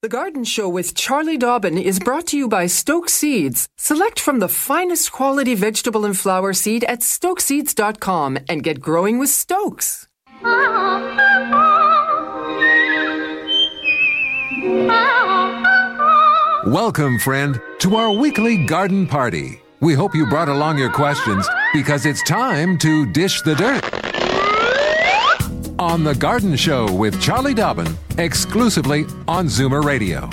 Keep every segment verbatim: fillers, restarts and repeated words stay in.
The Garden Show with Charlie Dobbin is brought to you by Stokes Seeds. Select from the finest quality vegetable and flower seed at stokes seeds dot com and get growing with Stokes. Welcome, friend, to our weekly garden party. We hope you brought along your questions because it's time to dish the dirt on The Garden Show with Charlie Dobbin, exclusively on Zoomer Radio.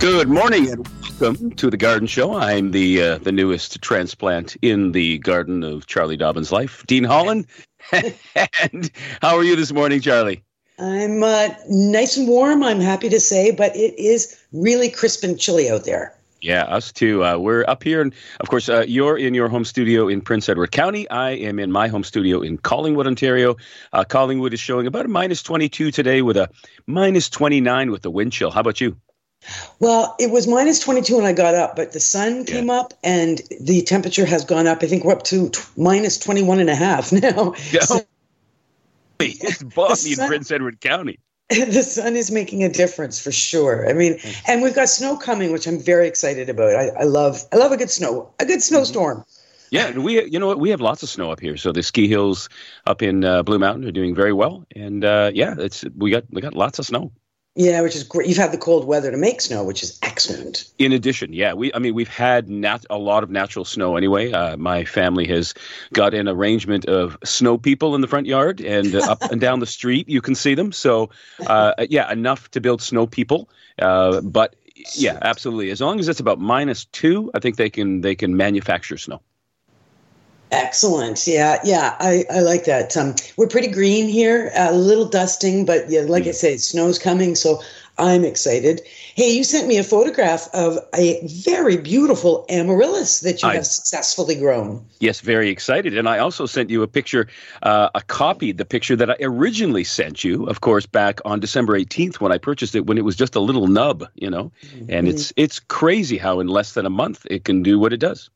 Good morning and welcome to The Garden Show. I'm the uh, the newest transplant in the garden of Charlie Dobbin's life, Dean Holland. And how are you this morning, Charlie? I'm uh, nice and warm, I'm happy to say, but it is really crisp and chilly out there. Yeah, us too. Uh, we're up here. And of course, uh, you're in your home studio in Prince Edward County. I am in my home studio in Collingwood, Ontario. Uh, Collingwood is showing about a minus twenty-two today with a minus twenty-nine with the wind chill. How about you? Well, it was minus twenty-two when I got up, but the sun came yeah. up and the temperature has gone up. I think we're up to t- minus twenty-one and a half now. Yeah. So, it's balmy in Prince Edward County. The sun is making a difference for sure. I mean, and we've got snow coming, which I'm very excited about. I, I love, I love a good snow, a good snowstorm. Yeah, and we, you know what, we have lots of snow up here. So the ski hills up in uh, Blue Mountain are doing very well, and uh, yeah, it's we got we got lots of snow. Yeah, which is great. You've had the cold weather to make snow, which is excellent. In addition, yeah, we I mean, we've had nat- a lot of natural snow anyway. Uh, my family has got an arrangement of snow people in the front yard, and uh, up and down the street, you can see them. So, uh, yeah, enough to build snow people. Uh, but, yeah, absolutely. As long as it's about minus two, I think they can they can manufacture snow. Excellent. Yeah, yeah, I, I like that. Um, we're pretty green here, a little dusting, but yeah, like I say, snow's coming, so I'm excited. Hey, you sent me a photograph of a very beautiful amaryllis that you I, have successfully grown. Yes, very excited. And I also sent you a picture, uh, I copied the picture that I originally sent you, of course, back on December eighteenth when I purchased it, when it was just a little nub, you know, mm-hmm. and it's it's crazy how in less than a month it can do what it does.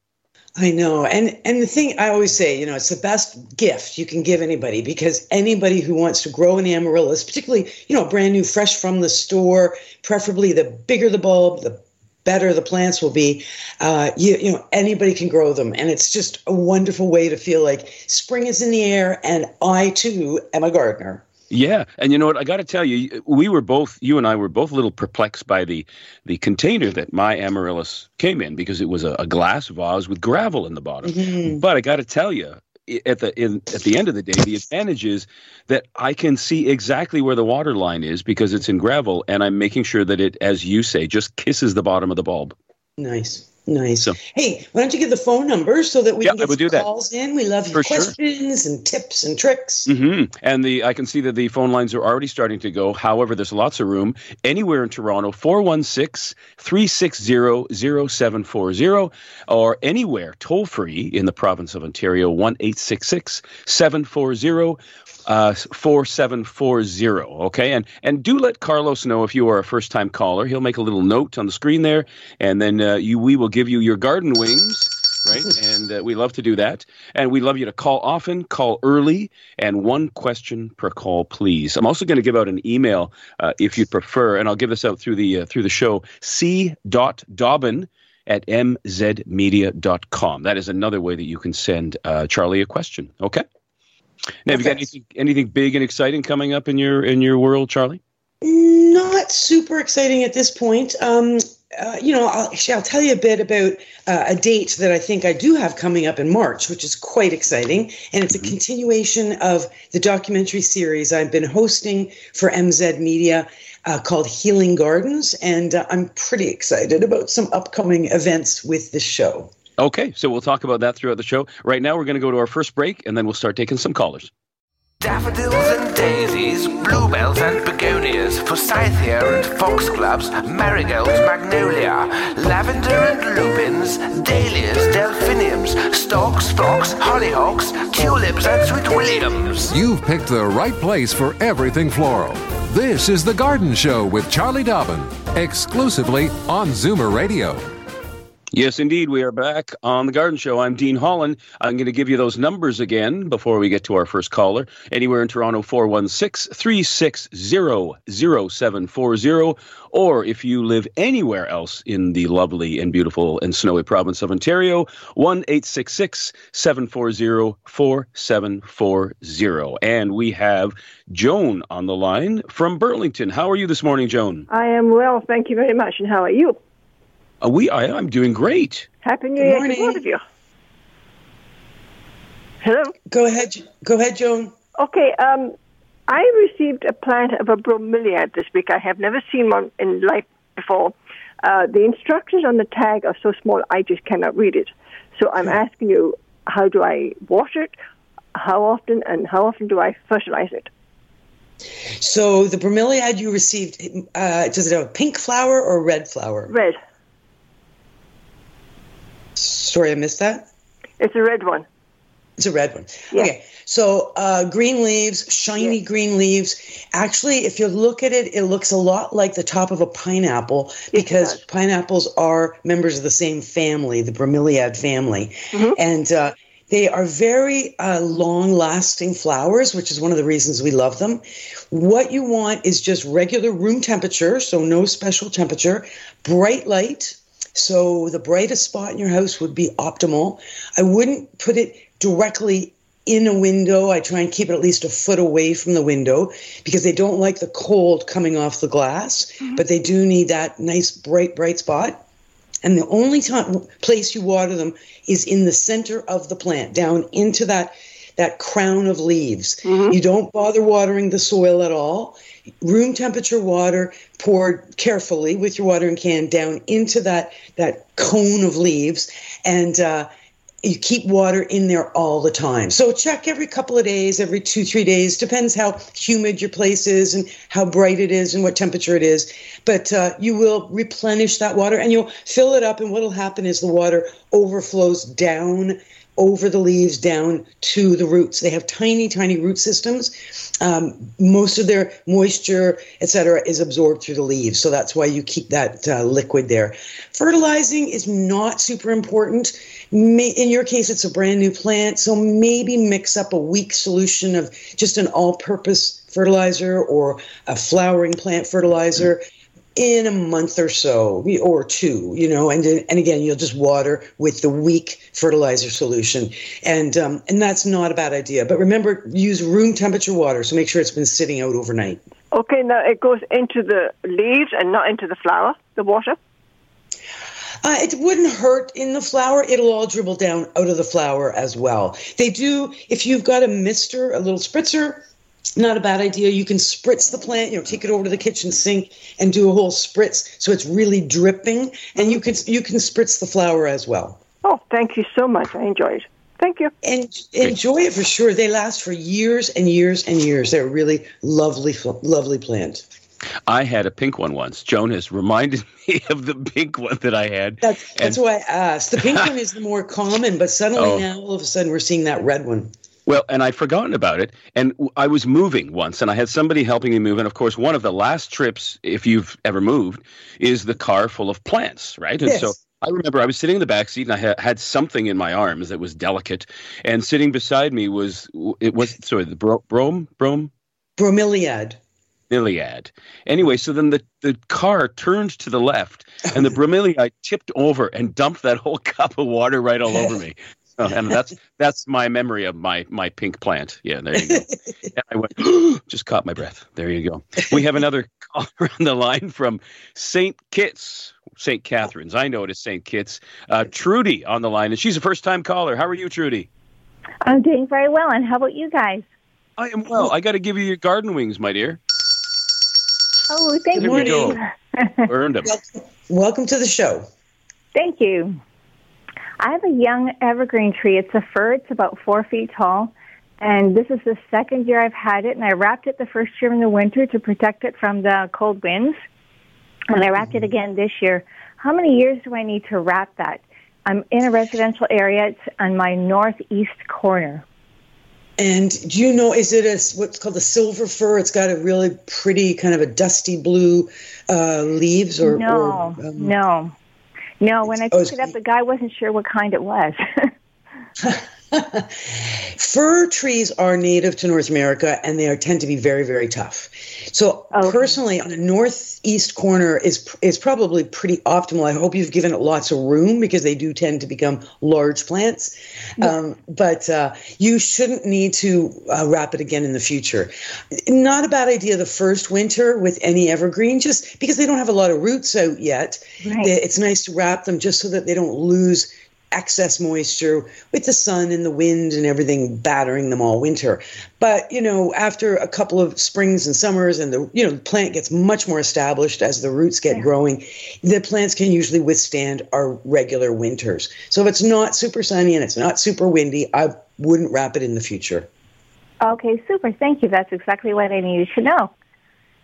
I know. And and the thing I always say, you know, it's the best gift you can give anybody, because anybody who wants to grow an amaryllis, particularly, you know, brand new, fresh from the store, preferably the bigger the bulb, the better the plants will be, uh, you, you know, anybody can grow them. And it's just a wonderful way to feel like spring is in the air and I, too, am a gardener. Yeah. And you know what? I got to tell you, we were both, you and I were both a little perplexed by the the container that my amaryllis came in, because it was a, a glass vase with gravel in the bottom. Mm-hmm. But I got to tell you, at the in, at the end of the day, the advantage is that I can see exactly where the water line is because it's in gravel. And I'm making sure that it, as you say, just kisses the bottom of the bulb. Nice. Nice. So, hey, why don't you give the phone number so that we yeah, can get some calls in? We love your questions sure. and tips and tricks. Mm-hmm. And the I can see that the phone lines are already starting to go. However, there's lots of room anywhere in Toronto, four one six, three six zero, zero seven four zero, or anywhere toll-free in the province of Ontario, one eight six six, seven four zero Uh, four seven four zero, okay? And and do let Carlos know if you are a first-time caller. He'll make a little note on the screen there, and then uh, you we will give you your garden wings, right? And uh, we love to do that. And we love you to call often, call early, and one question per call, please. I'm also going to give out an email uh, if you prefer, and I'll give this out through the uh, through the show, c dot dobbin at m z media dot com. That is another way that you can send uh, Charlie a question, okay? Now, have you got anything, anything big and exciting coming up in your in your world, Charlie? Not super exciting at this point. Um, uh, you know, I'll, I'll tell you a bit about uh, a date that I think I do have coming up in March, which is quite exciting. And it's a continuation of the documentary series I've been hosting for M Z Media uh, called Healing Gardens. And uh, I'm pretty excited about some upcoming events with the show. Okay, so we'll talk about that throughout the show. Right now, we're going to go to our first break, and then we'll start taking some callers. Daffodils and daisies, bluebells and begonias, forsythia and foxgloves, marigolds, magnolia, lavender and lupins, dahlias, delphiniums, stalks, phlox, hollyhocks, tulips and sweet williams. You've picked the right place for everything floral. This is The Garden Show with Charlie Dobbin, exclusively on Zoomer Radio. Yes, indeed. We are back on The Garden Show. I'm Dean Holland. I'm going to give you those numbers again before we get to our first caller. Anywhere in Toronto, four one six, three six zero, zero seven four zero. Or if you live anywhere else in the lovely and beautiful and snowy province of Ontario, one eight six six, seven four zero, four seven four zero. And we have Joan on the line from Burlington. How are you this morning, Joan? I am well. Thank you very much. And how are you? Uh, we, I, I'm doing great. Happy New Year to both of you. Hello. Go ahead, go ahead, Joan. Okay, um, I received a plant of a bromeliad this week. I have never seen one in life before. Uh, the instructions on the tag are so small, I just cannot read it. So I'm asking you, how do I water it? How often, and how often do I fertilize it? So the bromeliad you received, uh, does it have a pink flower or a red flower? Red. Sorry, I missed that. It's a red one. It's a red one. Yeah. Okay. So uh, green leaves, shiny yeah. green leaves. Actually, if you look at it, it looks a lot like the top of a pineapple because pineapples are members of the same family, the bromeliad family. Mm-hmm. And uh, they are very uh, long-lasting flowers, which is one of the reasons we love them. What you want is just regular room temperature, so no special temperature, bright light. So the brightest spot in your house would be optimal. I wouldn't put it directly in a window. I try and keep it at least a foot away from the window because they don't like the cold coming off the glass, mm-hmm. but they do need that nice, bright, bright spot. And the only time, place you water them is in the center of the plant, down into that, that crown of leaves. Mm-hmm. You don't bother watering the soil at all. Room temperature water poured carefully with your watering can down into that that cone of leaves, and uh, you keep water in there all the time. So check every couple of days, every two, three days. Depends how humid your place is and how bright it is and what temperature it is. But uh, you will replenish that water, and you'll fill it up, and what will happen is the water overflows down over the leaves down to the roots. They have tiny, tiny root systems. Um, most of their moisture, et cetera, is absorbed through the leaves. So that's why you keep that uh, liquid there. Fertilizing is not super important. May- in your case, it's a brand new plant. So maybe mix up a weak solution of just an all-purpose fertilizer or a flowering plant fertilizer. Mm-hmm. In a month or so, or two, you know, and and again, you'll just water with the weak fertilizer solution, and um, and that's not a bad idea. But remember, use room temperature water, so make sure it's been sitting out overnight. Okay, now it goes into the leaves and not into the flower, the water? Uh, it wouldn't hurt in the flower. It'll all dribble down out of the flower as well. They do, if you've got a mister, a little spritzer, not a bad idea. You can spritz the plant, you know, take it over to the kitchen sink and do a whole spritz so it's really dripping. And you can you can spritz the flower as well. Oh, thank you so much. I enjoyed it. Thank you. And enjoy it for sure. They last for years and years and years. They're a really lovely, lovely plant. I had a pink one once. Joan has reminded me of the pink one that I had. That's, that's why I asked. The pink one is the more common, but suddenly oh. now all of a sudden we're seeing that red one. Well, and I'd forgotten about it, and I was moving once, and I had somebody helping me move, and of course, one of the last trips, if you've ever moved, is the car full of plants, right? And yes. so I remember I was sitting in the backseat, and I ha- had something in my arms that was delicate, and sitting beside me was, it was, sorry, the bro- brom, brom? Bromeliad. Bromeliad. Anyway, so then the, the car turned to the left, and the bromeliad tipped over and dumped that whole cup of water right all over me. Oh, and that's that's my memory of my, my pink plant. Yeah, there you go. And I went, just caught my breath. There you go. We have another caller on the line from Saint Kitts, Saint Catherine's. I know it is Saint Kitts. Uh, Trudy on the line, and she's a first-time caller. How are you, Trudy? I'm doing very well, and how about you guys? I am well. I got to give you your garden wings, my dear. Oh, thank you. There we go. Earned them. Welcome to the show. Thank you. I have a young evergreen tree. It's a fir. It's about four feet tall. And this is the second year I've had it, and I wrapped it the first year in the winter to protect it from the cold winds, and I wrapped it again this year. How many years do I need to wrap that? I'm in a residential area. It's on my northeast corner. And do you know, is it a, what's called a silver fir? It's got a really pretty kind of a dusty blue uh, leaves? Or No, or, um, no. No, when I picked oh, it up, the guy wasn't sure what kind it was. Fir trees are native to North America, and they are, tend to be very, very tough. So okay. Personally, on the northeast corner is is probably pretty optimal. I hope you've given it lots of room, because they do tend to become large plants. Yeah. Um, but uh, you shouldn't need to uh, wrap it again in the future. Not a bad idea the first winter with any evergreen, just because they don't have a lot of roots out yet. Right. It's nice to wrap them just so that they don't lose excess moisture with the sun and the wind and everything battering them all winter. But, you know, after a couple of springs and summers and the, you know, the plant gets much more established as the roots get growing, the plants can usually withstand our regular winters. So if it's not super sunny and it's not super windy, I wouldn't wrap it in the future. Okay, super. Thank you. That's exactly what I needed to know.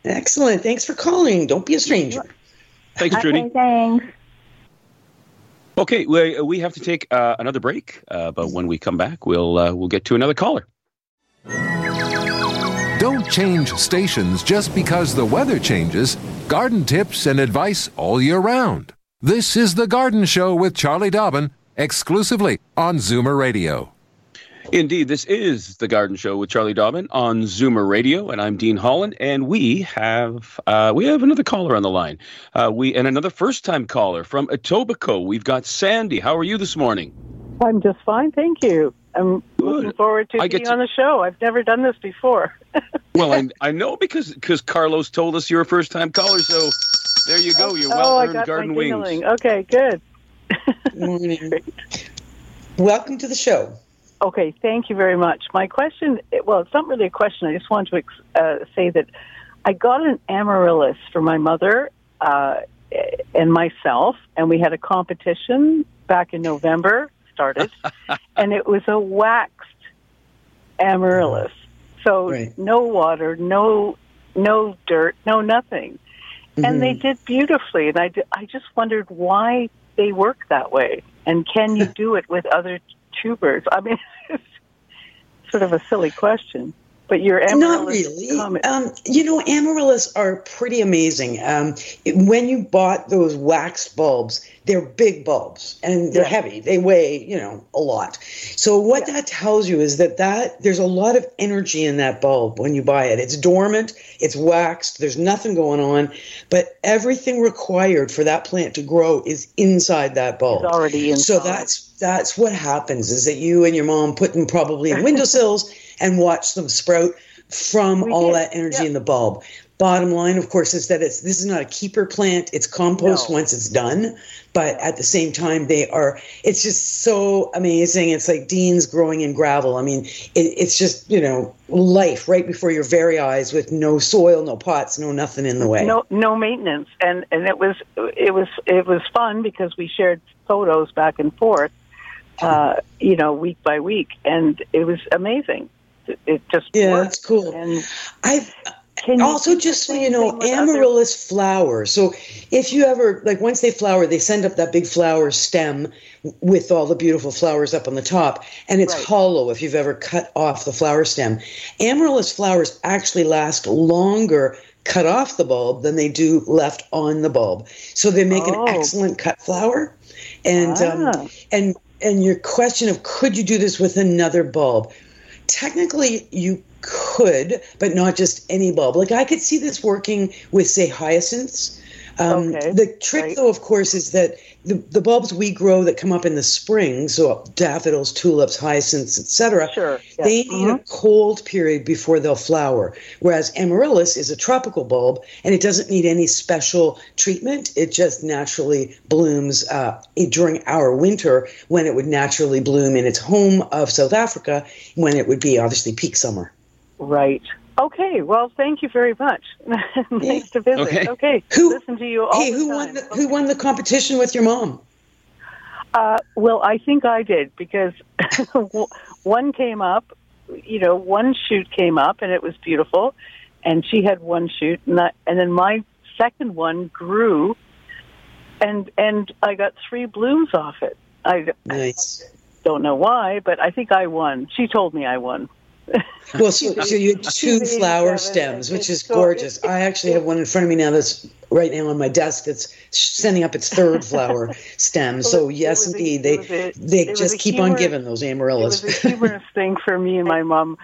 Excellent. Thanks for calling. Don't be a stranger. Thanks, Trudy. Okay, thanks. Okay, we, we have to take uh, another break, uh, but when we come back, we'll uh, we'll get to another caller. Don't change stations just because the weather changes. Garden tips and advice all year round. This is The Garden Show with Charlie Dobbin, exclusively on Zoomer Radio. Indeed, this is The Garden Show with Charlie Dobbin on Zoomer Radio, and I'm Dean Holland, and we have uh, we have another caller on the line. Uh, we and another first-time caller from Etobicoke. We've got Sandy. How are you this morning? I'm just fine, thank you. I'm Good. looking forward to I being to... on the show. I've never done this before. Well, I, I know because because Carlos told us you're a first-time caller, so there you go. You're well oh, earned I got garden my wings. Okay, good. Good morning. Welcome to the show. Okay, thank you very much. My question, well, it's not really a question. I just want to uh, say that I got an amaryllis for my mother uh, and myself, and we had a competition back in November, started, and it was a waxed amaryllis. So right. no water, no no dirt, no nothing. Mm-hmm. And they did beautifully, and I, did, I just wondered why they work that way, and can you do it with other tubers? I mean, it's sort of a silly question, but your amaryllis Not really. Um, you know, amaryllis are pretty amazing. Um, it, when you bought those waxed bulbs, they're big bulbs and they're yeah. heavy. They weigh, you know, a lot. So what yeah. that tells you is that, that there's a lot of energy in that bulb when you buy it. It's dormant, it's waxed, there's nothing going on, but everything required for that plant to grow is inside that bulb. It's already inside. So that's that's what happens, is that you and your mom put them probably in windowsills and watch them sprout from we all did. that energy yep. in the bulb. Bottom line, of course, is that it's this is not a keeper plant. It's compost no. once it's done. But at the same time, they are, it's just so amazing. It's like Dean's growing in gravel. I mean, it, it's just, you know, life right before your very eyes with no soil, no pots, no nothing in the way. No no maintenance. And and it was it was it was fun because we shared photos back and forth, uh, you know, week by week. And it was amazing. It, it just Yeah, worked. That's cool. And I've also, just so you know, amaryllis other- flowers. So if you ever, like once they flower, they send up that big flower stem with all the beautiful flowers up on the top. And it's right. hollow if you've ever cut off the flower stem. Amaryllis flowers actually last longer cut off the bulb than they do left on the bulb. So they make oh. an excellent cut flower. And, ah. um, and, and your question of could you do this with another bulb? Technically, you could, but not just any bulb. Like I could see this working with, say, hyacinths. Um, okay. The trick, right. though, of course, is that the, the bulbs we grow that come up in the spring, so daffodils, tulips, hyacinths, et cetera, sure. yeah. they uh-huh. need a cold period before they'll flower, whereas amaryllis is a tropical bulb, and it doesn't need any special treatment. It just naturally blooms uh, during our winter when it would naturally bloom in its home of South Africa when it would be, obviously, peak summer. Right. Okay, well, thank you very much. nice yeah. to visit. Okay, okay. Who, listen to you all hey, the who time. Won the, okay. Who won the competition with your mom? Uh, well, I think I did because one came up, you know, one shoot came up and it was beautiful, and she had one shoot, and, I, and then my second one grew, and and I got three blooms off it. I, nice. I don't know why, but I think I won. She told me I won. Well, so, so you had two flower stems, which is gorgeous. I actually have one in front of me now that's right now on my desk that's sending up its third flower stem. So yes, indeed, they they just keep on giving, those amaryllis. It was a humorous thing for me and my mom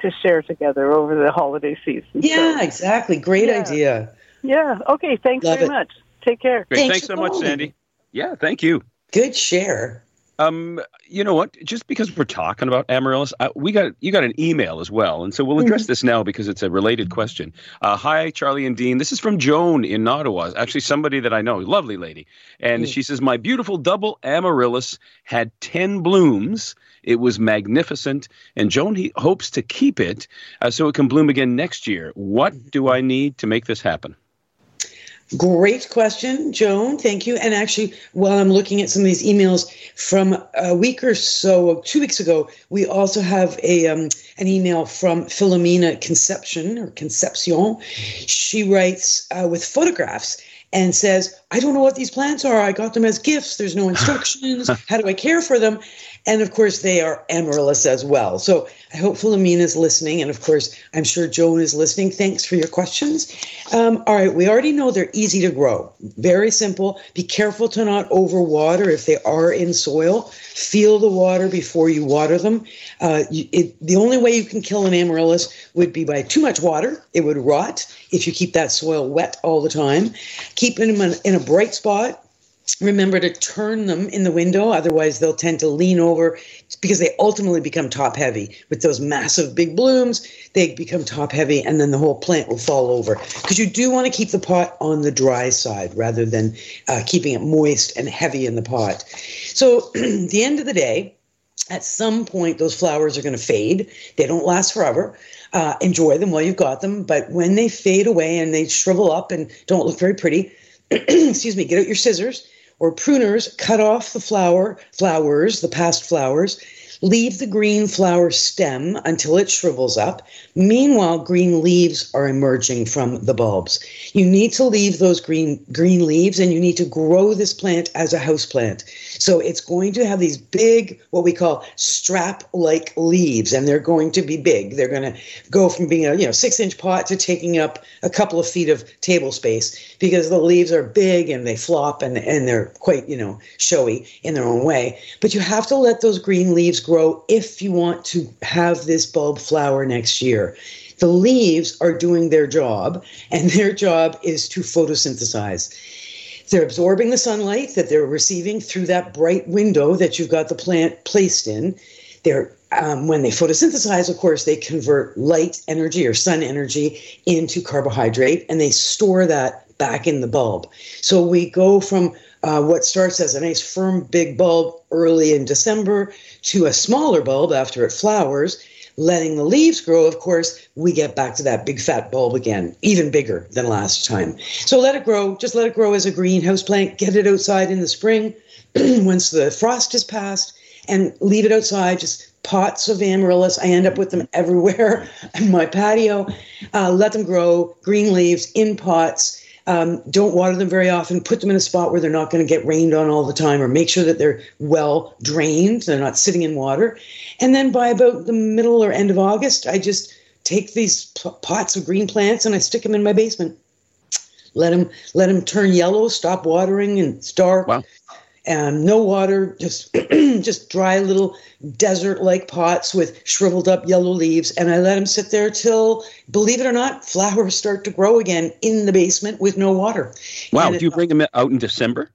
to share together over the holiday season. Yeah, exactly. Great idea. Yeah. Okay. Thanks very much. Take care. Great. Thanks so much, Sandy. Yeah. Thank you. Good share. Um, you know what? Just because we're talking about amaryllis, uh, we got you got an email as well, and so we'll address this now because it's a related question. Uh, hi, Charlie and Dean. This is from Joan in Ottawa. Actually, somebody that I know, lovely lady, and mm. she says, "My beautiful double amaryllis had ten blooms. It was magnificent, and Joan he hopes to keep it uh, so it can bloom again next year. What do I need to make this happen?" Great question, Joan. Thank you. And actually, while I'm looking at some of these emails from a week or so, two weeks ago, we also have a um, an email from Philomena Concepcion or Concepcion. She writes uh, with photographs and says, "I don't know what these plants are. I got them as gifts. There's no instructions. How do I care for them?" And of course, they are amaryllis as well. So I hope Philomena is listening. And of course, I'm sure Joan is listening. Thanks for your questions. Um, all right. We already know they're easy to grow. Very simple. Be careful to not overwater if they are in soil. Feel the water before you water them. Uh, it, the only way you can kill an amaryllis would be by too much water. It would rot if you keep that soil wet all the time. Keep them in, in a bright spot. Remember to turn them in the window, otherwise they'll tend to lean over because they ultimately become top-heavy. With those massive big blooms, they become top-heavy, and then the whole plant will fall over. Because you do want to keep the pot on the dry side rather than uh, keeping it moist and heavy in the pot. So at the end of the day, at some point, those flowers are going to fade. They don't last forever. Uh, enjoy them while you've got them, but when they fade away and they shrivel up and don't look very pretty, excuse me, get out your scissors or pruners, cut off the flower, flowers, the past flowers, leave the green flower stem until it shrivels up. Meanwhile, green leaves are emerging from the bulbs. You need to leave those green green leaves, and you need to grow this plant as a houseplant. So it's going to have these big, what we call strap-like leaves, and they're going to be big. They're going to go from being a you know six-inch pot to taking up a couple of feet of table space because the leaves are big and they flop and, and they're quite you know showy in their own way. But you have to let those green leaves grow. grow if you want to have this bulb flower next year. The leaves are doing their job, and their job is to photosynthesize. They're absorbing the sunlight that they're receiving through that bright window that you've got the plant placed in. They're um, when they photosynthesize, of course, they convert light energy or sun energy into carbohydrate, and they store that back in the bulb. So we go from Uh, what starts as a nice firm big bulb early in December to a smaller bulb after it flowers, letting the leaves grow. Of course, we get back to that big fat bulb again, even bigger than last time. So let it grow. Just let it grow as a greenhouse plant. Get it outside in the spring once the frost is past, and leave it outside. Just pots of amaryllis. I end up with them everywhere in my patio. Uh, let them grow. Green leaves in pots. Um, don't water them very often. Put them in a spot where they're not going to get rained on all the time, or make sure that they're well drained. They're not sitting in water. And then by about the middle or end of August, I just take these p- pots of green plants and I stick them in my basement. Let them, let them turn yellow, stop watering, and it's dark. Wow. Um, no water, just just dry little desert-like pots with shriveled up yellow leaves. And I let them sit there till, believe it or not, flowers start to grow again in the basement with no water. Wow. Do you bring them out in December?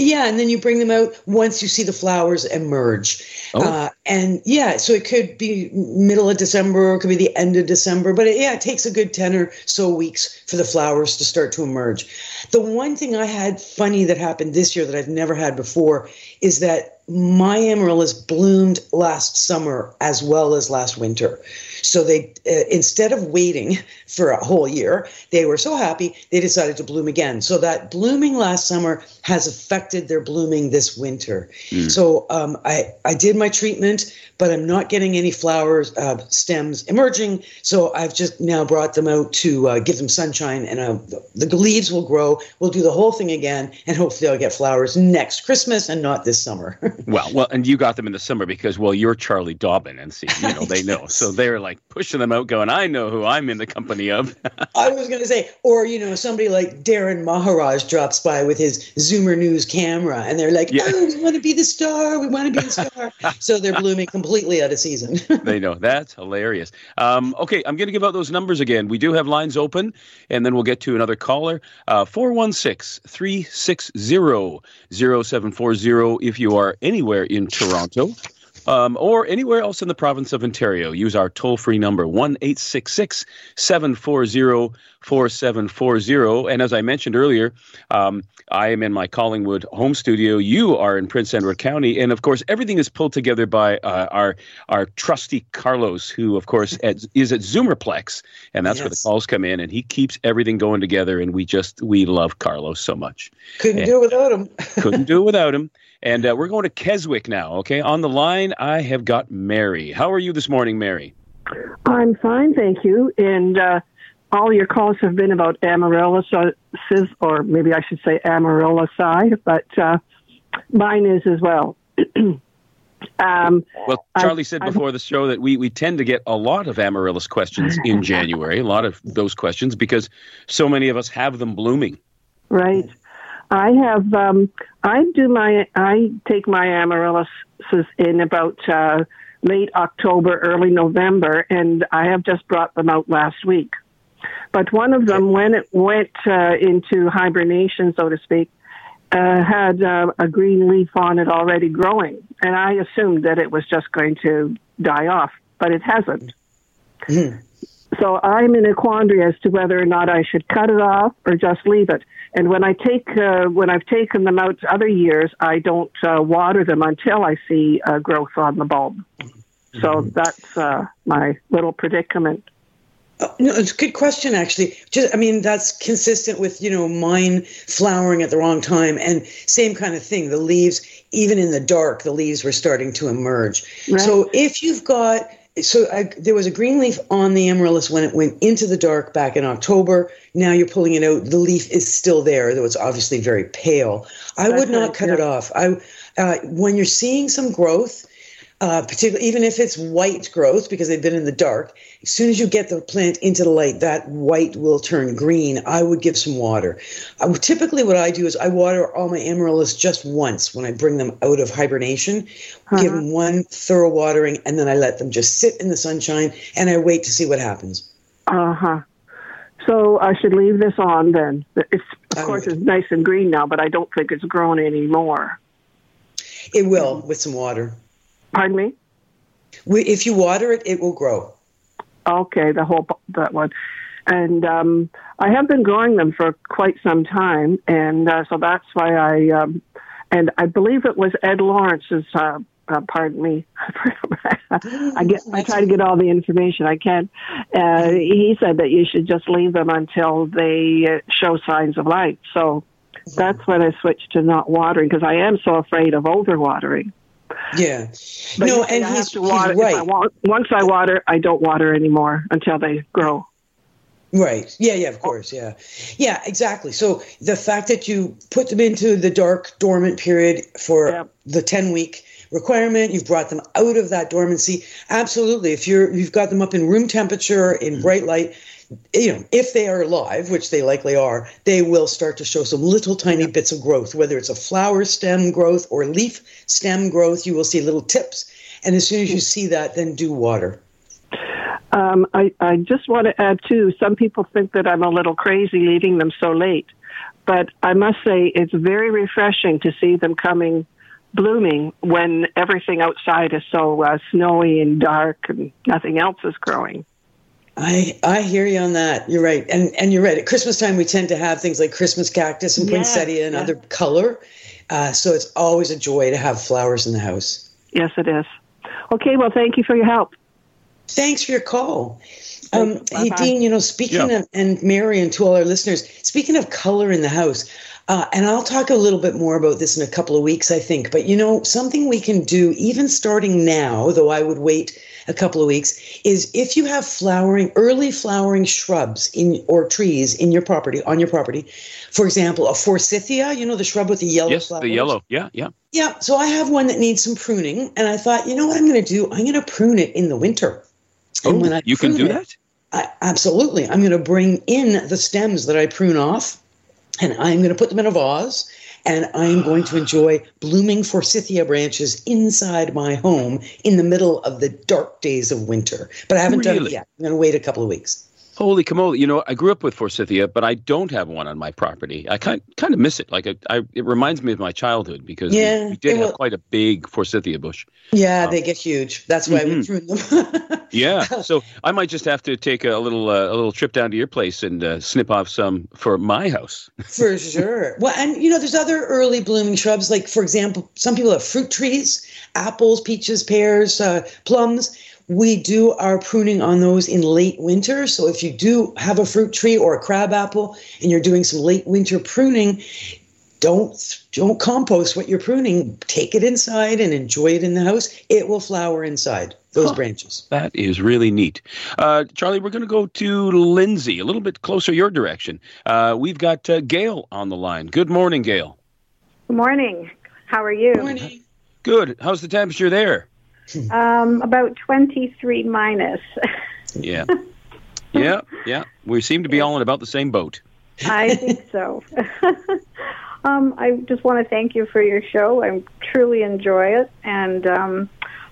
Yeah. And then you bring them out once you see the flowers emerge. Oh. Uh, and yeah, so it could be middle of December, or it could be the end of December. But it, yeah, it takes a good ten or so weeks for the flowers to start to emerge. The one thing I had funny that happened this year that I've never had before is that my amaryllis bloomed last summer as well as last winter. So they, uh, instead of waiting for a whole year, they were so happy they decided to bloom again. So that blooming last summer has affected their blooming this winter. Mm. So um, I, I did my treatment, but I'm not getting any flowers, uh, stems emerging. So I've just now brought them out to uh, give them sunshine, and uh, the, the leaves will grow. We'll do the whole thing again, and hopefully I'll get flowers next Christmas and not this summer. Well, well, and you got them in the summer because, well, you're Charlie Dobbin, and see, you know, they know. Yes. So they're like pushing them out going, I know who I'm in the company of. I was going to say, or, you know, somebody like Darren Maharaj drops by with his Zoomer News camera and they're like, yeah. oh, we want to be the star. We want to be the star. So they're blooming completely out of season. They know. That's hilarious. Um, okay, I'm going to give out those numbers again. We do have lines open, and then we'll get to another caller. Uh, four one six, three six zero, zero seven four zero if you are anywhere in Toronto. Um, or anywhere else in the province of Ontario, use our toll-free number, one eight six six, seven four zero, four seven four zero. And as I mentioned earlier, um, I am in my Collingwood home studio. You are in Prince Edward County. And, of course, everything is pulled together by uh, our our trusty Carlos, who, of course, at, is at Zoomerplex. And that's yes. where the calls come in. And he keeps everything going together. And we just, we love Carlos so much. Couldn't and, do it without him. Couldn't do it without him. And uh, we're going to Keswick now, okay? On the line, I have got Mary. How are you this morning, Mary? I'm fine, thank you. And uh, all your calls have been about amaryllis, or maybe I should say amaryllis, but uh, mine is as well. um, well, Charlie I, said before I, the show that we, we tend to get a lot of amaryllis questions in January, a lot of those questions, because so many of us have them blooming. Right. I have, um, I do my, I take my amaryllis in about uh, late October, early November, and I have just brought them out last week. But one of them, when it went uh, into hibernation, so to speak, uh, had uh, a green leaf on it already growing, and I assumed that it was just going to die off, but it hasn't. Mm. So I'm in a quandary as to whether or not I should cut it off or just leave it. And when I take, uh, when I've taken them out other years, I don't uh, water them until I see uh, growth on the bulb. So that's uh, my little predicament. Oh, no, it's a good question, actually. Just, I mean, that's consistent with, you know, mine flowering at the wrong time, and same kind of thing. The leaves, even in the dark, the leaves were starting to emerge. Right. So if you've got... So I, there was a green leaf on the amaryllis when it went into the dark back in October. Now you're pulling it out. The leaf is still there, though it's obviously very pale. I That's would not right, cut yeah. it off. I, uh, when you're seeing some growth, uh, particularly even if it's white growth because they've been in the dark, as soon as you get the plant into the light, that white will turn green. I would give some water. I, typically what I do is I water all my amaryllis just once when I bring them out of hibernation, uh-huh. give them one thorough watering, and then I let them just sit in the sunshine, and I wait to see what happens. Uh-huh. So I should leave this on then. It's, of I course, would. It's nice and green now, but I don't think it's grown anymore. It will with some water. Pardon me? If you water it, it will grow. Okay, the whole that one. And um, I have been growing them for quite some time, and uh, so that's why I, um, and I believe it was Ed Lawrence's, uh, uh, pardon me, I get, I try to get all the information I can. Uh, he said that you should just leave them until they show signs of life. So that's when I switched to not watering, because I am so afraid of overwatering. Yeah. But no, and I he's, water, he's right. I want, once I water, I don't water anymore until they grow. Right. Yeah, yeah, of course. Yeah. Yeah, exactly. So the fact that you put them into the dark dormant period for yep. the ten-week requirement, you've brought them out of that dormancy. Absolutely. If you're, you've got them up in room temperature, in bright light, you know, if they are alive, which they likely are, they will start to show some little tiny yeah. bits of growth, whether it's a flower stem growth or leaf stem growth. You will see little tips. And as soon as you see that, then do water. Um, I, I just want to add, too, some people think that I'm a little crazy leaving them so late. But I must say it's very refreshing to see them coming, blooming, when everything outside is so uh, snowy and dark and nothing else is growing. I, I hear you on that. You're right. And and you're right. At Christmas time, we tend to have things like Christmas cactus and yeah, poinsettia and yeah. other color. Uh, so it's always a joy to have flowers in the house. Yes, it is. Okay, well, thank you for your help. Thanks for your call. Um, hey, Dean, you know, speaking yeah. of, and Mary and to all our listeners, speaking of color in the house, uh, and I'll talk a little bit more about this in a couple of weeks, I think, but, you know, something we can do, even starting now, though I would wait a couple of weeks, is if you have flowering, early flowering shrubs in or trees in your property, on your property, for example, a forsythia, you know, the shrub with the yellow yes, flowers. Yes, the yellow, yeah, yeah. Yeah, so I have one that needs some pruning, and I thought, you know what I'm going to do? I'm going to prune it in the winter. And oh, when I you can do it, that? I, absolutely. I'm going to bring in the stems that I prune off, and I'm going to put them in a vase, and I'm going to enjoy blooming forsythia branches inside my home in the middle of the dark days of winter. But I haven't really? done it yet. I'm going to wait a couple of weeks. Holy camola. You know, I grew up with forsythia, but I don't have one on my property. I kind, kind of miss it. Like, I, I, it reminds me of my childhood because yeah, we, we did have quite a big forsythia bush. Yeah, um, they get huge. That's why mm-hmm. we prune them. Yeah. So I might just have to take a little uh, a little trip down to your place and uh, snip off some for my house. For sure. Well, and, you know, there's other early blooming shrubs. Like, for example, some people have fruit trees, apples, peaches, pears, uh, plums. We do our pruning on those in late winter. So if you do have a fruit tree or a crab apple and you're doing some late winter pruning, don't don't compost what you're pruning. Take it inside and enjoy it in the house. It will flower inside those huh. branches. That is really neat. Uh, Charlie, we're going to go to Lindsay, a little bit closer your direction. Uh, we've got uh, Gail on the line. Good morning, Gail. Good morning. How are you? Good morning. Good. How's the temperature there? Um, about twenty-three minus. yeah. Yeah, yeah. We seem to be all in about the same boat. I think so. um, I just want to thank you for your show. I truly enjoy it. And um,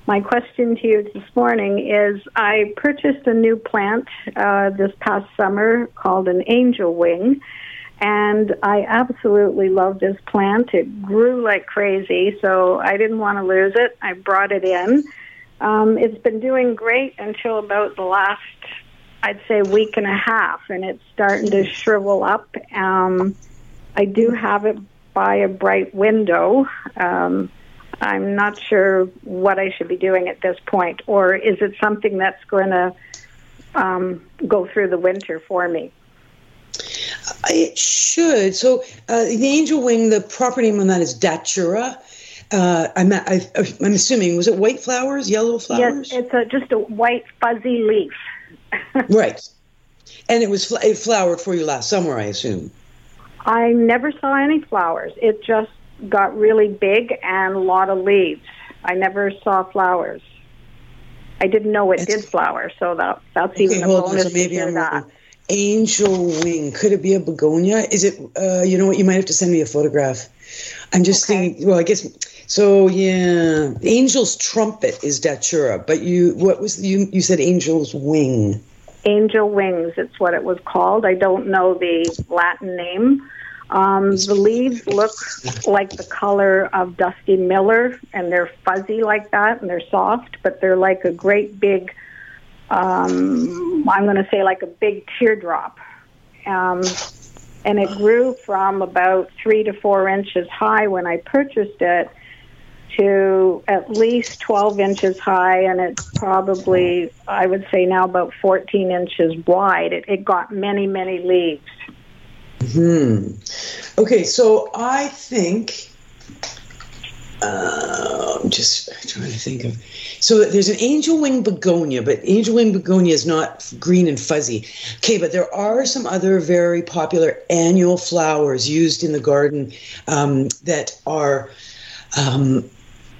my question to you this morning is, I purchased a new plant uh, this past summer called an angel wing. And I absolutely love this plant. It grew like crazy, so I didn't want to lose it. I brought it in. Um, it's been doing great until about the last, I'd say, week and a half, and it's starting to shrivel up. Um, I do have it by a bright window. Um, I'm not sure what I should be doing at this point, or is it something that's going to um, go through the winter for me? It should. So uh, the angel wing, the proper name on that is Datura. Uh, I'm, I, I'm assuming, was it white flowers, yellow flowers? Yes, it's a, just a white fuzzy leaf. Right. And it was it flowered for you last summer, I assume. I never saw any flowers. It just got really big and a lot of leaves. I never saw flowers. I didn't know it that's, did flower, so that that's okay, even a bonus on, so maybe to that. Wrong. Angel wing. Could it be a begonia? Is it, uh, you know what, you might have to send me a photograph. I'm just okay. thinking, well, I guess, so yeah. Angel's trumpet is Datura, but you, what was, you you said angel's wing. Angel wings, it's what it was called. I don't know the Latin name. Um, the leaves look like the color of Dusty Miller, and they're fuzzy like that, and they're soft, but they're like a great big Um, I'm going to say like a big teardrop. Um, and it grew from about three to four inches high when I purchased it to at least twelve inches high. And it's probably, I would say now about fourteen inches wide. It, it got many, many leaves. Hmm. Okay. So I think... Uh, I'm just trying to think of. So there's an angel wing begonia, but angel wing begonia is not green and fuzzy. Okay, but there are some other very popular annual flowers used in the garden um, that are, um,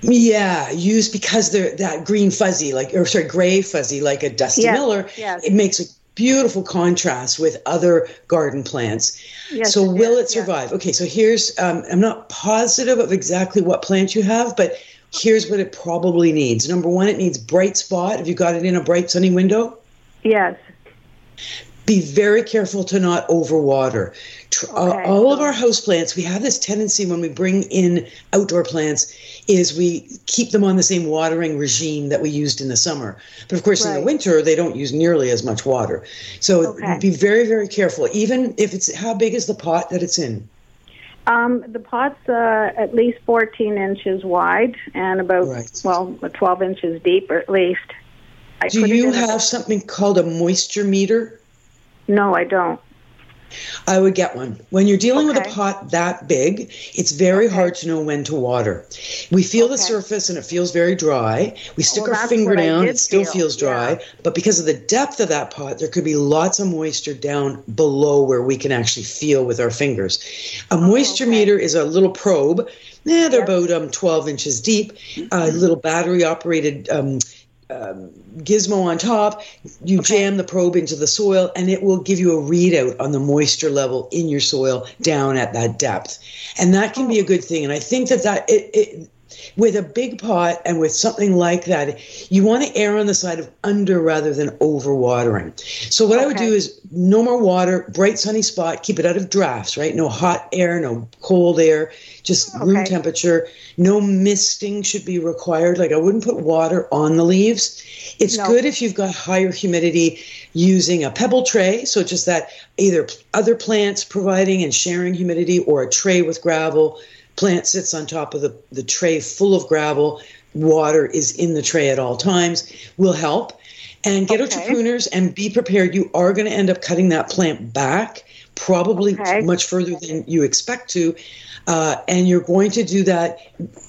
yeah, used because they're that green fuzzy, like or sorry, gray fuzzy, like a Dusty yes, Miller. Yes. It makes a beautiful contrast with other garden plants. Yes, so will it survive? Yeah. Okay, so here's, um, I'm not positive of exactly what plant you have, but here's what it probably needs. Number one, it needs bright spot. Have you got it in a bright sunny window? Yes. Be very careful to not overwater. Okay. Uh, all of our houseplants, we have this tendency when we bring in outdoor plants is we keep them on the same watering regime that we used in the summer. But of course, right. in the winter, they don't use nearly as much water. So okay. be very, very careful, even if it's, how big is the pot that it's in? Um, the pot's uh, at least fourteen inches wide and about, right. well, twelve inches deep or at least. I Do you have a- something called a moisture meter? No, I don't. I would get one. When you're dealing okay. with a pot that big, it's very okay. hard to know when to water. We feel okay. the surface and it feels very dry. We stick well, our finger down, it still feel. feels dry. Yeah. But because of the depth of that pot, there could be lots of moisture down below where we can actually feel with our fingers. A moisture oh, okay. meter is a little probe. Eh, they're yep. about um, twelve inches deep, mm-hmm. a little battery-operated um Um, gizmo on top. You okay. jam the probe into the soil and it will give you a readout on the moisture level in your soil down at that depth, and that can oh. be a good thing. And I think that that it, it with a big pot and with something like that, you want to err on the side of under rather than over watering. So what okay. I would do is no more water, bright sunny spot, keep it out of drafts, right? No hot air, no cold air, just okay. room temperature. No misting should be required. Like I wouldn't put water on the leaves. It's no. good if you've got higher humidity using a pebble tray. So just that either other plants providing and sharing humidity or a tray with gravel. Plant sits on top of the, the tray full of gravel. Water is in the tray at all times. Will help. And get okay. out your pruners and be prepared. You are going to end up cutting that plant back, probably okay. much further than you expect to. Uh, and you're going to do that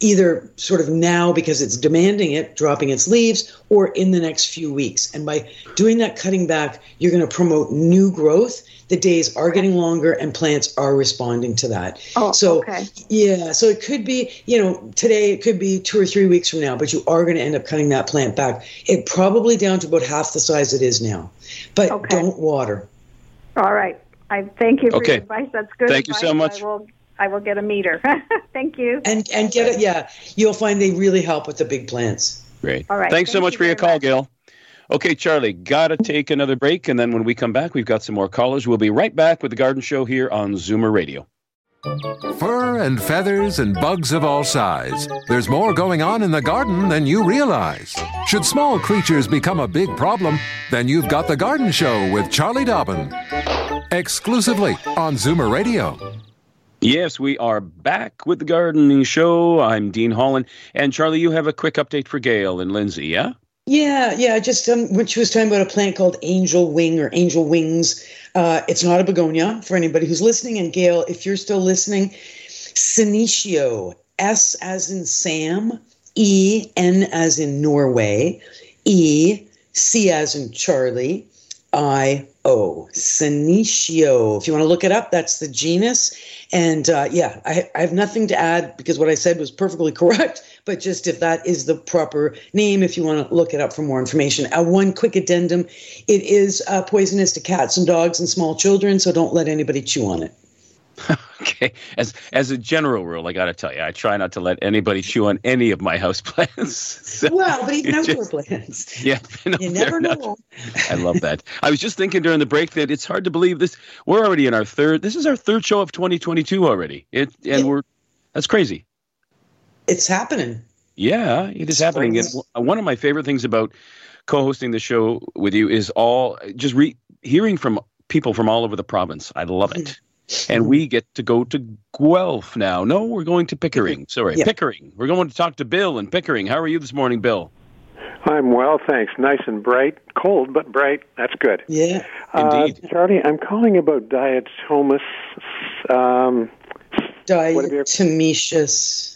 either sort of now because it's demanding it, dropping its leaves, or in the next few weeks. And by doing that cutting back, you're going to promote new growth. The days are getting longer and plants are responding to that. Oh, so, okay. yeah, so it could be, you know, today it could be two or three weeks from now, but you are going to end up cutting that plant back. It probably down to about half the size it is now, but okay. don't water. All right. I thank you for okay. your advice. That's good. Thank advice. you so much. I will- I will get a meter. Thank you. And and get it, yeah. You'll find they really help with the big plants. Great. All right. Thanks Thank so much you for your call, much. Gail. Okay, Charlie, got to take another break. And then when we come back, we've got some more callers. We'll be right back with The Garden Show here on Zoomer Radio. Fur and feathers and bugs of all size. There's more going on in the garden than you realize. Should small creatures become a big problem, then you've got The Garden Show with Charlie Dobbin. Exclusively on Zoomer Radio. Yes, we are back with The Gardening Show. I'm Dean Holland. And Charlie, you have a quick update for Gail and Lindsay, yeah? Yeah, yeah. Just um, when she was talking about a plant called angel wing or angel wings, uh, it's not a begonia for anybody who's listening. And Gail, if you're still listening, Senecio, S as in Sam, E, N as in Norway, E, C as in Charlie, I, Oh, Senecio. If you want to look it up, that's the genus. And uh, yeah, I, I have nothing to add because what I said was perfectly correct. But just if that is the proper name, if you want to look it up for more information. Uh, one quick addendum. It is uh, poisonous to cats and dogs and small children, so don't let anybody chew on it. Okay. As as a general rule, I got to tell you, I try not to let anybody chew on any of my house plants. So well, but even outdoor plants. Yeah. No, you never know. Not. I love that. I was just thinking during the break that it's hard to believe this. We're already in our third. This is our third show of twenty twenty-two already. It And it, we're that's crazy. It's happening. Yeah, it is happening. And one of my favorite things about co-hosting the show with you is all just re- hearing from people from all over the province. I love it. Mm-hmm. And we get to go to Guelph now. No, we're going to Pickering. Sorry, yeah. Pickering. We're going to talk to Bill in Pickering. How are you this morning, Bill? I'm well, thanks. Nice and bright. Cold, but bright. That's good. Yeah, indeed. Uh, Charlie, I'm calling about diatomaceous. Um, diatomaceous.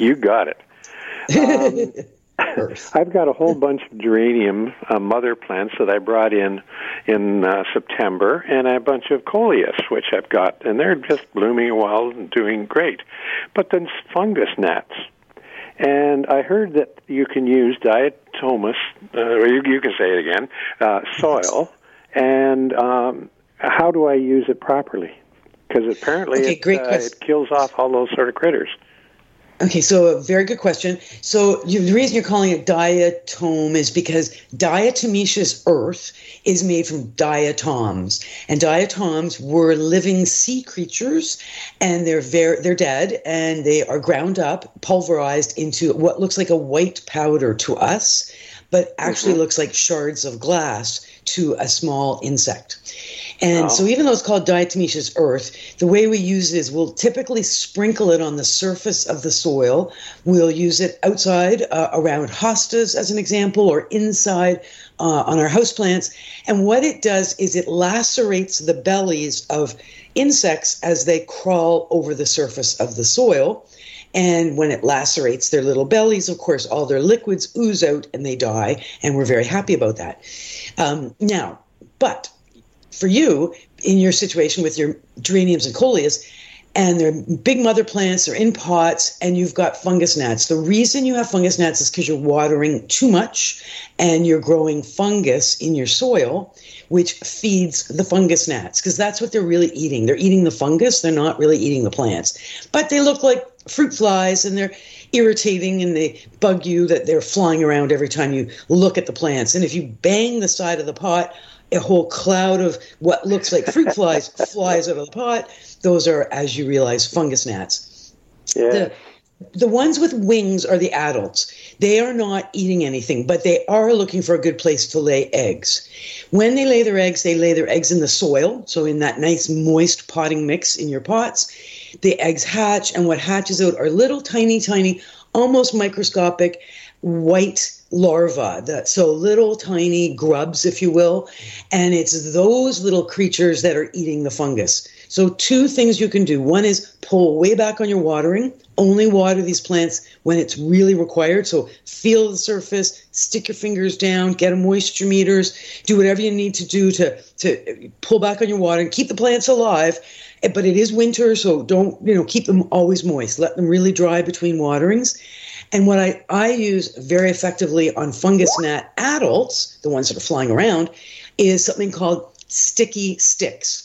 You got it. Um, I've got a whole bunch of geranium uh, mother plants that I brought in in uh, September, and a bunch of coleus, which I've got, and they're just blooming wild and doing great. But then fungus gnats. And I heard that you can use diatomaceous, uh, or you, you can say it again, uh, soil, and um, how do I use it properly? Because apparently okay, it, uh, it kills off all those sort of critters. Okay, so a very good question. So you, the reason you're calling it diatom is because diatomaceous earth is made from diatoms, and diatoms were living sea creatures, and they're very, they're dead, and they are ground up, pulverized into what looks like a white powder to us, but actually mm-hmm. looks like shards of glass to a small insect. And oh. so even though it's called diatomaceous earth, the way we use it is we'll typically sprinkle it on the surface of the soil. We'll use it outside uh, around hostas, as an example, or inside uh, on our houseplants. And what it does is it lacerates the bellies of insects as they crawl over the surface of the soil. And when it lacerates their little bellies, of course, all their liquids ooze out and they die. And we're very happy about that. Um, now, but... for you, in your situation with your geraniums and coleus, and they're big mother plants, they're in pots, and you've got fungus gnats. The reason you have fungus gnats is because you're watering too much and you're growing fungus in your soil, which feeds the fungus gnats, because that's what they're really eating. They're eating the fungus, they're not really eating the plants. But they look like fruit flies, and they're irritating, and they bug you that they're flying around every time you look at the plants. And if you bang the side of the pot, a whole cloud of what looks like fruit flies flies out of the pot. Those are, as you realize, fungus gnats. Yeah. The, the ones with wings are the adults. They are not eating anything, but they are looking for a good place to lay eggs. When they lay their eggs, they lay their eggs in the soil, so in that nice moist potting mix in your pots. The eggs hatch, and what hatches out are little tiny, tiny, almost microscopic white larvae, the, so little tiny grubs, if you will, and it's those little creatures that are eating the fungus. So two things you can do. One is pull way back on your watering. Only water these plants when it's really required. So feel the surface, stick your fingers down, get a moisture meters, do whatever you need to do to, to pull back on your water and keep the plants alive. But it is winter, so don't, you know, keep them always moist. Let them really dry between waterings. And what I, I use very effectively on fungus gnat adults, the ones that are flying around, is something called sticky sticks.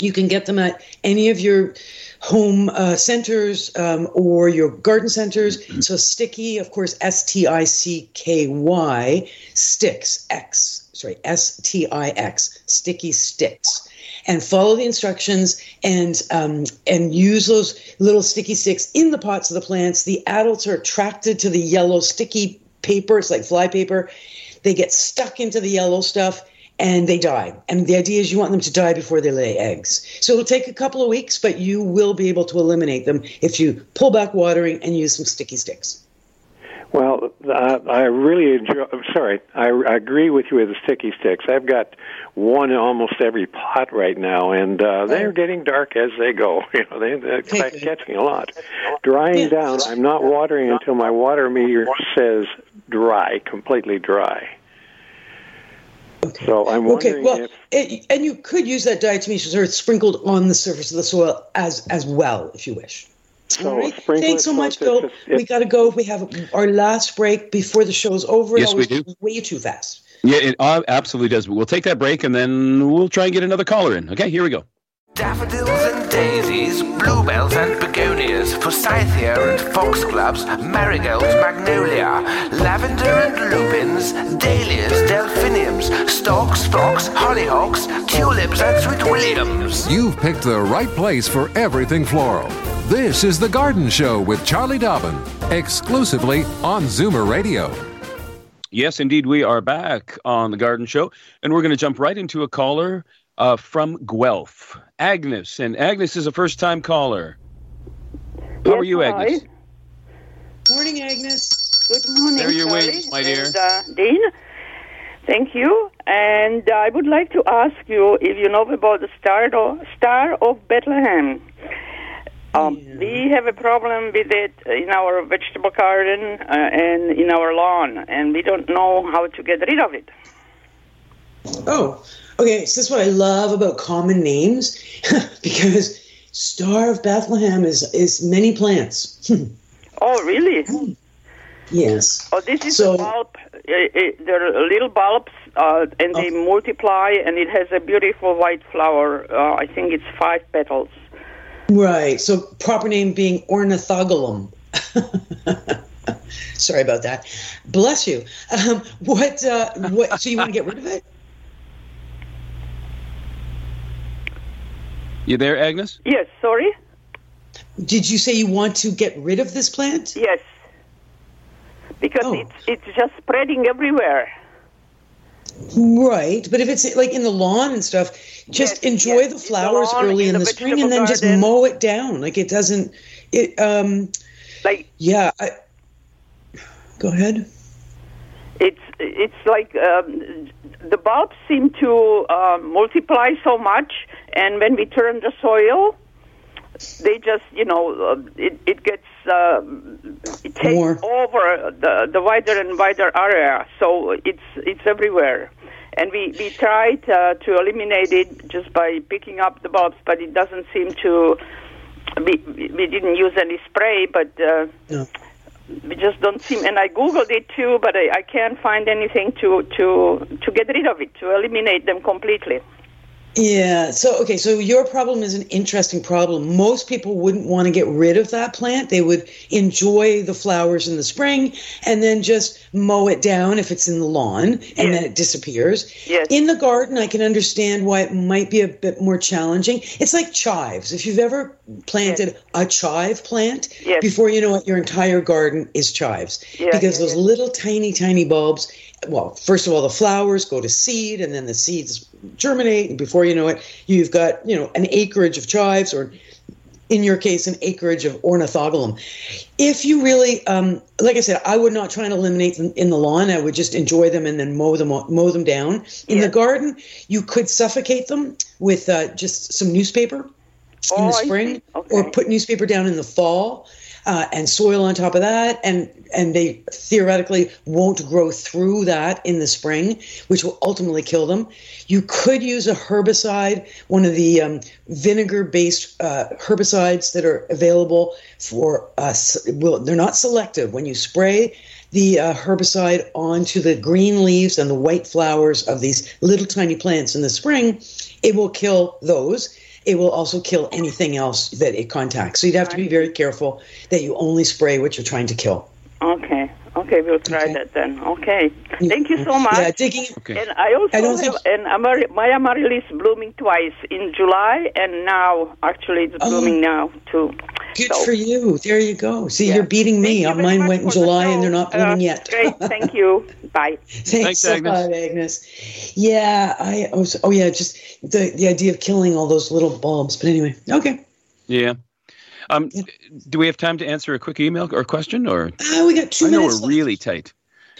You can get them at any of your home uh, centers um, or your garden centers. Mm-hmm. So sticky, of course, S T I C K Y, sticks, X, sorry, S T I X, sticky sticks. And follow the instructions and um, and use those little sticky sticks in the pots of the plants. The adults are attracted to the yellow sticky paper. It's like fly paper. They get stuck into the yellow stuff. And they die. And the idea is you want them to die before they lay eggs. So it'll take a couple of weeks, but you will be able to eliminate them if you pull back watering and use some sticky sticks. Well, uh, I really enjoy, I'm sorry, I, I agree with you with the sticky sticks. I've got one in almost every pot right now, and uh, they're getting dark as they go. You know, they, they're okay. catching a lot. Drying yeah. down, I'm not watering until my water meter says dry, completely dry. Okay. So I'm wondering okay, well, if... It, and you could use that diatomaceous earth sprinkled on the surface of the soil as as well, if you wish. So all right. Thanks so much, Bill. It's, it's, we got to go. We have our last break before the show's over. Yes, it always we do. Way too fast. Yeah, it absolutely does. But we'll take that break, and then we'll try and get another caller in. Okay, here we go. Daffodils and daisies, bluebells and begonias, forsythia and foxgloves, marigolds, magnolia, lavender and lupins, dahlias, delphiniums, stalks, fox, hollyhocks, tulips and sweet williams. You've picked the right place for everything floral. This is The Garden Show with Charlie Dobbin, exclusively on Zoomer Radio. Yes, indeed, we are back on The Garden Show, and we're going to jump right into a caller Uh, from Guelph, Agnes. And Agnes is a first-time caller. How yes, are you, Agnes? Hi. Morning, Agnes. Good morning, there you Charlie. Wait, my dear. And, uh, Dean, thank you. And uh, I would like to ask you if you know about the Star, do- Star of Bethlehem. Um, yeah. We have a problem with it in our vegetable garden uh, and in our lawn, and we don't know how to get rid of it. Oh, okay, so this is what I love about common names, because Star of Bethlehem is, is many plants. Oh, really? Yes. Oh, this is so, a bulb. It, it, they're little bulbs, uh, and they oh. multiply, and it has a beautiful white flower. Uh, I think it's five petals. Right, so proper name being Ornithogalum. Sorry about that. Bless you. Um, what? Uh, what? So you want to get rid of it? You there, Agnes? Yes, sorry. Did you say you want to get rid of this plant? Yes, because oh. it's it's just spreading everywhere. Right, but if it's like in the lawn and stuff, just yes, enjoy yes. the flowers in the lawn, early in, in the, the spring, and then garden. Just mow it down. Like it doesn't. It um, like yeah. I, go ahead. It's it's like um, the bulbs seem to uh, multiply so much, and when we turn the soil, they just you know uh, it it gets uh, it takes More. over the the wider and wider area. So it's it's everywhere. And we, we tried uh, to eliminate it just by picking up the bulbs, but it doesn't seem to... We, we didn't use any spray, but uh, no. we just don't seem... And I Googled it, too, but I, I can't find anything to, to, to get rid of it, to eliminate them completely. Yeah. So, okay, so your problem is an interesting problem. Most people wouldn't want to get rid of that plant. They would enjoy the flowers in the spring and then just mow it down if it's in the lawn, and yes. then it disappears. Yes. In the garden, I can understand why it might be a bit more challenging. It's like chives. If you've ever planted yes. a chive plant, yes. before you know it, your entire garden is chives. Yes. Because yes. those little tiny, tiny bulbs, well, first of all, the flowers go to seed, and then the seeds germinate, and before you know it, you've got, you know, an acreage of chives, or in your case, an acreage of Ornithogalum. If you really, um, like I said, I would not try and eliminate them in the lawn. I would just enjoy them and then mow them mow them down. In yeah. the garden, you could suffocate them with uh, just some newspaper oh, in the spring, okay. or put newspaper down in the fall. Uh, and soil on top of that, and and they theoretically won't grow through that in the spring, which will ultimately kill them. You could use a herbicide, one of the um, vinegar-based uh, herbicides that are available for us. Well, they're not selective. When you spray the uh, herbicide onto the green leaves and the white flowers of these little tiny plants in the spring, it will kill those. It will also kill anything else that it contacts. So you'd have to be very careful that you only spray what you're trying to kill. Okay. Okay, we'll try okay. that then. Okay. Thank you so much. Yeah, digging. Okay. And I also I don't have think... an Amar- my Amaryllis blooming twice in July and now. Actually, it's oh, blooming now, too. Good so. for you. There you go. See, yeah. you're beating me. You Mine went in July the and they're not blooming uh, yet. Great. Thank you. Bye. Thanks, Thanks Agnes. So much, Agnes. Yeah, I was, oh, yeah, just the, the idea of killing all those little bulbs. But anyway, okay. Yeah. Um, do we have time to answer a quick email or question? Or uh, we got two I know minutes. We're left. Really tight.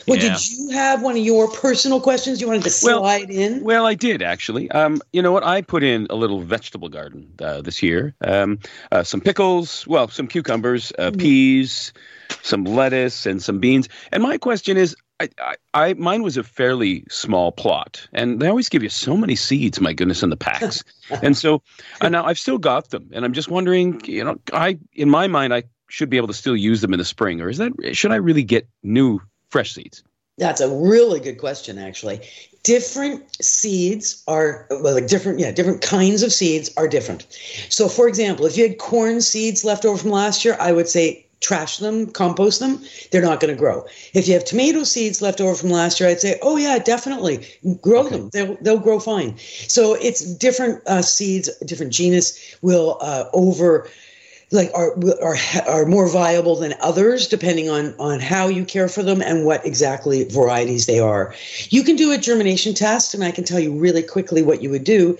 Well, yeah. Did you have one of your personal questions you wanted to slide well, in? Well, I did actually. Um, you know what? I put in a little vegetable garden uh, this year. Um, uh, some pickles, well, some cucumbers, uh, peas, some lettuce, and some beans. And my question is, I, I, I mine was a fairly small plot, and they always give you so many seeds. My goodness, in the packs, and so and now I've still got them, and I'm just wondering, you know, I in my mind I should be able to still use them in the spring, or is that should I really get new fresh seeds? That's a really good question, actually. Different seeds are well, like different, yeah, different kinds of seeds are different. So, for example, if you had corn seeds left over from last year, I would say trash them, compost them, they're not going to grow. If you have tomato seeds left over from last year, I'd say, oh yeah, definitely grow okay. them. They'll, they'll grow fine. So it's different uh, seeds, different genus will uh, over, like are, are, are more viable than others, depending on, on how you care for them and what exactly varieties they are. You can do a germination test, and I can tell you really quickly what you would do.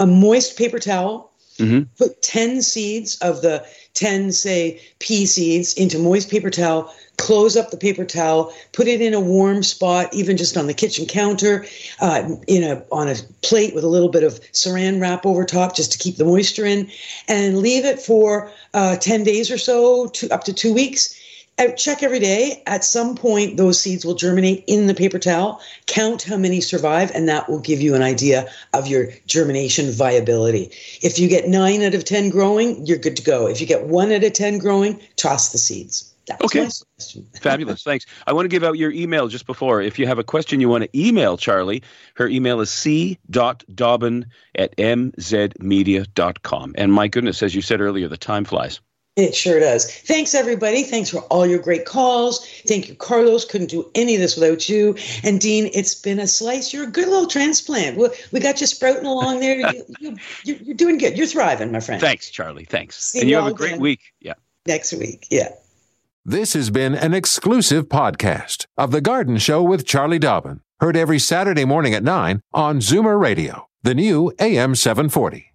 A moist paper towel, mm-hmm. put ten seeds of the ten, say, pea seeds into moist paper towel, close up the paper towel, put it in a warm spot, even just on the kitchen counter, uh, in a on a plate with a little bit of saran wrap over top just to keep the moisture in, and leave it for uh, ten days or so, to, up to two weeks. Check every day. At some point, those seeds will germinate in the paper towel. Count how many survive, and that will give you an idea of your germination viability. If you get nine out of ten growing, you're good to go. If you get one out of ten growing, toss the seeds. That's okay. My suggestion. Fabulous. Thanks. I want to give out your email just before. If you have a question you want to email Charlie, her email is c dot dobbin at m z media dot com. And my goodness, as you said earlier, the time flies. It sure does. Thanks, everybody. Thanks for all your great calls. Thank you, Carlos. Couldn't do any of this without you. And, Dean, it's been a slice. You're a good little transplant. We, we got you sprouting along there. You, you, you, you're doing good. You're thriving, my friend. Thanks, Charlie. Thanks. See and you have a great week. Yeah. Next week. Yeah. This has been an exclusive podcast of The Garden Show with Charlie Dobbin. Heard every Saturday morning at nine on Zoomer Radio, the new A M seven forty.